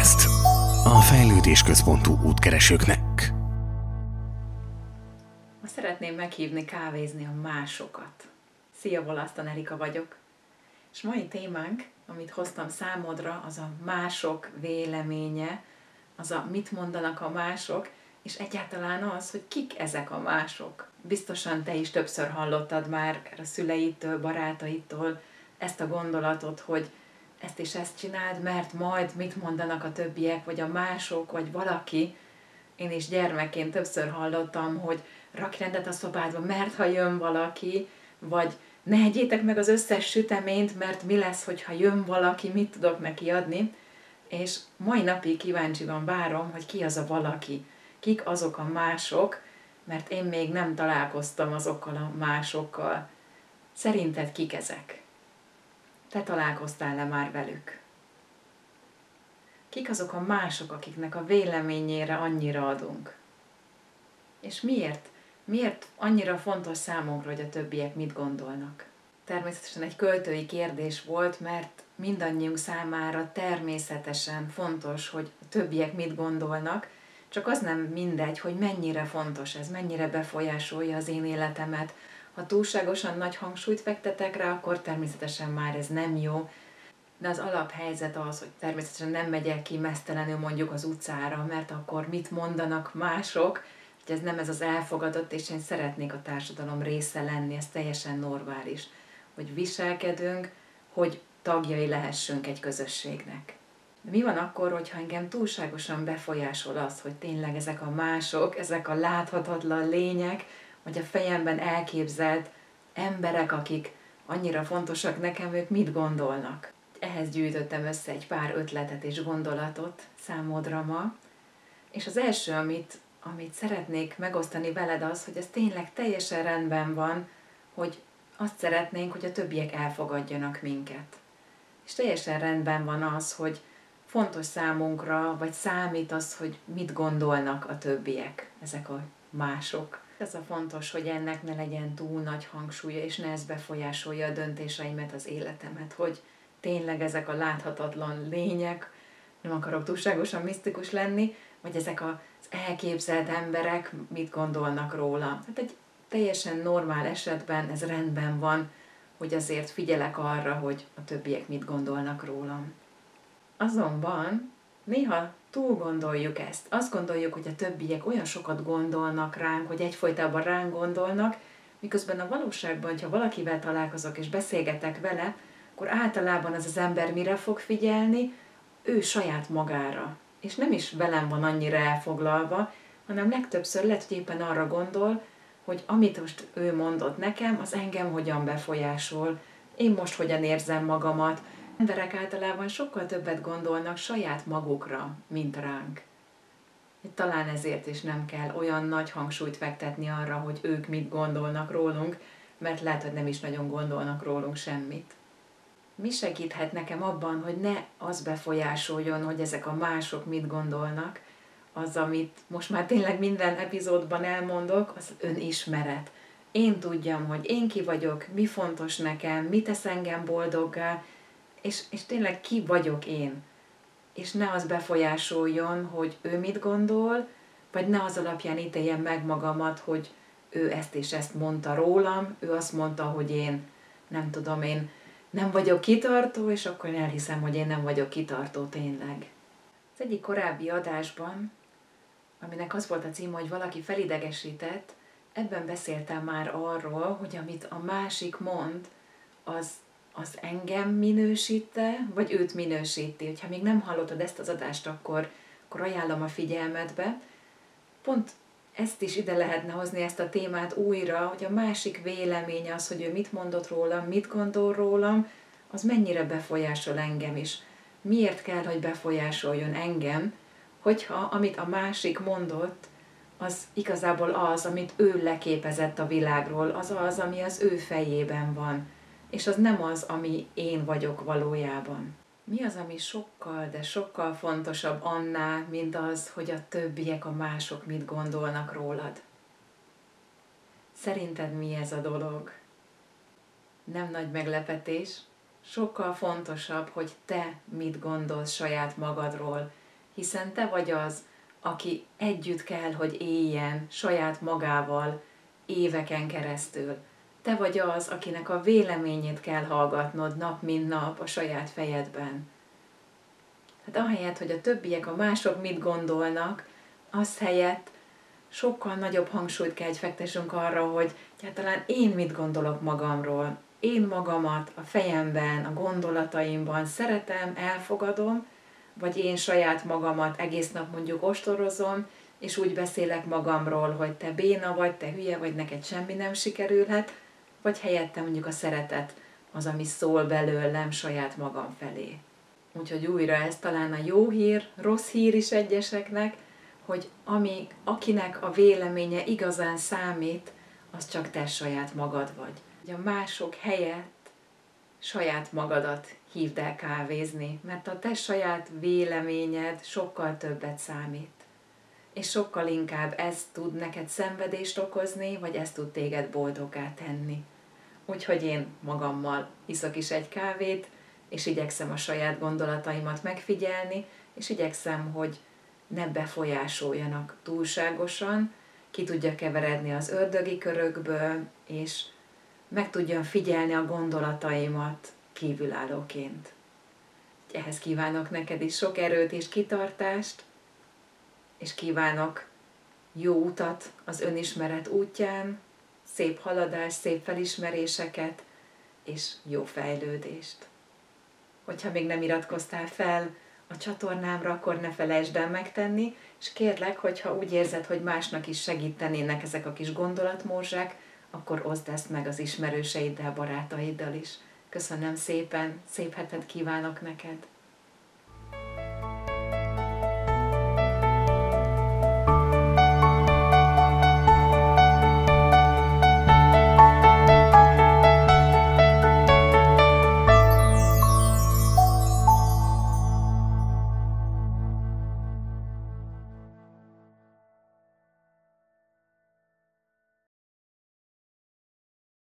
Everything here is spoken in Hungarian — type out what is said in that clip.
Podcast. A fejlődésközpontú útkeresőknek. Ma szeretném meghívni kávézni a másokat. Szia, Választán Erika vagyok. És mai témánk, amit hoztam számodra, az a mások véleménye, az a mit mondanak a mások, és egyáltalán az, hogy kik ezek a mások. Biztosan te is többször hallottad már a szüleitől, barátaitól ezt a gondolatot, hogy ezt és ezt csináld, mert majd mit mondanak a többiek, vagy a mások, vagy valaki. Én is gyermekként többször hallottam, hogy rakj rendet a szobádba, mert ha jön valaki, vagy ne egyétek meg az összes süteményt, mert mi lesz, hogyha jön valaki, mit tudok neki adni. És mai napig kíváncsiban várom, hogy ki az a valaki, kik azok a mások, mert én még nem találkoztam azokkal a másokkal. Szerinted kik ezek? Te találkoztál-e már velük? Kik azok a mások, akiknek a véleményére annyira adunk? És miért? Miért annyira fontos számunkra, hogy a többiek mit gondolnak? Természetesen egy költői kérdés volt, mert mindannyiunk számára természetesen fontos, hogy a többiek mit gondolnak, csak az nem mindegy, hogy mennyire fontos ez, mennyire befolyásolja az én életemet. Ha túlságosan nagy hangsúlyt fektetek rá, akkor természetesen már ez nem jó. De az alaphelyzet az, hogy természetesen nem megyek ki meztelenül mondjuk az utcára, mert akkor mit mondanak mások, hogy ez nem ez az elfogadott, és én szeretnék a társadalom része lenni, ez teljesen normális, hogy viselkedünk, hogy tagjai lehessünk egy közösségnek. De mi van akkor, hogyha engem túlságosan befolyásol az, hogy tényleg ezek a mások, ezek a láthatatlan lények, vagy a fejemben elképzelt emberek, akik annyira fontosak nekem, ők mit gondolnak? Ehhez gyűjtöttem össze egy pár ötletet és gondolatot számodra ma, és az első, amit szeretnék megosztani veled az, hogy ez tényleg teljesen rendben van, hogy azt szeretnénk, hogy a többiek elfogadjanak minket. És teljesen rendben van az, hogy fontos számunkra, vagy számít az, hogy mit gondolnak a többiek, ezek a mások. Ez a fontos, hogy ennek ne legyen túl nagy hangsúlya, és ne ez befolyásolja a döntéseimet, az életemet, hogy tényleg ezek a láthatatlan lények, nem akarok túlságosan misztikus lenni, vagy ezek az elképzelt emberek mit gondolnak róla. Hát egy teljesen normál esetben ez rendben van, hogy azért figyelek arra, hogy a többiek mit gondolnak rólam. Azonban néha túl gondoljuk ezt. Azt gondoljuk, hogy a többiek olyan sokat gondolnak ránk, hogy egyfolytában ránk gondolnak, miközben a valóságban, ha valakivel találkozok és beszélgetek vele, akkor általában az ember mire fog figyelni? Ő saját magára. És nem is velem van annyira elfoglalva, hanem legtöbbször lehet, hogy éppen arra gondol, hogy amit most ő mondott nekem, az engem hogyan befolyásol, én most hogyan érzem magamat. Emberek általában sokkal többet gondolnak saját magukra, mint ránk. Talán ezért is nem kell olyan nagy hangsúlyt fektetni arra, hogy ők mit gondolnak rólunk, mert lehet, hogy nem is nagyon gondolnak rólunk semmit. Mi segíthet nekem abban, hogy ne az befolyásoljon, hogy ezek a mások mit gondolnak, az, amit most már tényleg minden epizódban elmondok, az önismeret. Én tudjam, hogy én ki vagyok, mi fontos nekem, mi tesz engem boldoggá, és tényleg ki vagyok én. És ne az befolyásoljon, hogy ő mit gondol, vagy ne az alapján ítéljem meg magamat, hogy ő ezt és ezt mondta rólam, ő azt mondta, hogy én nem tudom, én nem vagyok kitartó, és akkor elhiszem, hogy én nem vagyok kitartó tényleg. Az egyik korábbi adásban, aminek az volt a címe, hogy valaki felidegesített, ebben beszéltem már arról, hogy amit a másik mond, az engem minősít-e, vagy őt minősíti. Ha még nem hallottad ezt az adást, akkor ajánlom a figyelmedbe. Pont ezt is ide lehetne hozni, ezt a témát újra, hogy a másik vélemény az, hogy ő mit mondott rólam, mit gondol rólam, az mennyire befolyásol engem is. Miért kell, hogy befolyásoljon engem, hogyha amit a másik mondott, az igazából az, amit ő leképezett a világról, az, ami az ő fejében van. És az nem az, ami én vagyok valójában. Mi az, ami sokkal, de sokkal fontosabb annál, mint az, hogy a többiek, a mások mit gondolnak rólad? Szerinted mi ez a dolog? Nem nagy meglepetés, sokkal fontosabb, hogy te mit gondolsz saját magadról, hiszen te vagy az, aki együtt kell, hogy éljen saját magával éveken keresztül. Te vagy az, akinek a véleményét kell hallgatnod nap mint nap a saját fejedben. Tehát ahelyett, hogy a többiek, a mások mit gondolnak, az helyett sokkal nagyobb hangsúlyt kell, hogy fektessünk arra, hogy egyáltalán én mit gondolok magamról. Én magamat a fejemben, a gondolataimban szeretem, elfogadom, vagy én saját magamat egész nap mondjuk ostorozom, és úgy beszélek magamról, hogy te béna vagy, te hülye vagy, neked semmi nem sikerülhet, vagy helyette mondjuk a szeretet az, ami szól belőlem saját magam felé. Úgyhogy újra ez talán a jó hír, rossz hír is egyeseknek, hogy akinek a véleménye igazán számít, az csak te saját magad vagy. Hogy a mások helyett saját magadat hívd el kávézni, mert a te saját véleményed sokkal többet számít. És sokkal inkább ez tud neked szenvedést okozni, vagy ez tud téged boldoggá tenni. Úgyhogy én magammal iszok is egy kávét, és igyekszem a saját gondolataimat megfigyelni, és igyekszem, hogy ne befolyásoljanak túlságosan, ki tudja keveredni az ördögi körökből, és meg tudjam figyelni a gondolataimat kívülállóként. Ehhez kívánok neked is sok erőt és kitartást, és kívánok jó utat az önismeret útján, szép haladást, szép felismeréseket, és jó fejlődést. Hogyha még nem iratkoztál fel a csatornámra, akkor ne felejtsd el megtenni, és kérlek, hogyha úgy érzed, hogy másnak is segítenének ezek a kis gondolatmorzsák, akkor oszd ezt meg az ismerőseiddel, barátaiddal is. Köszönöm szépen, szép hetet kívánok neked!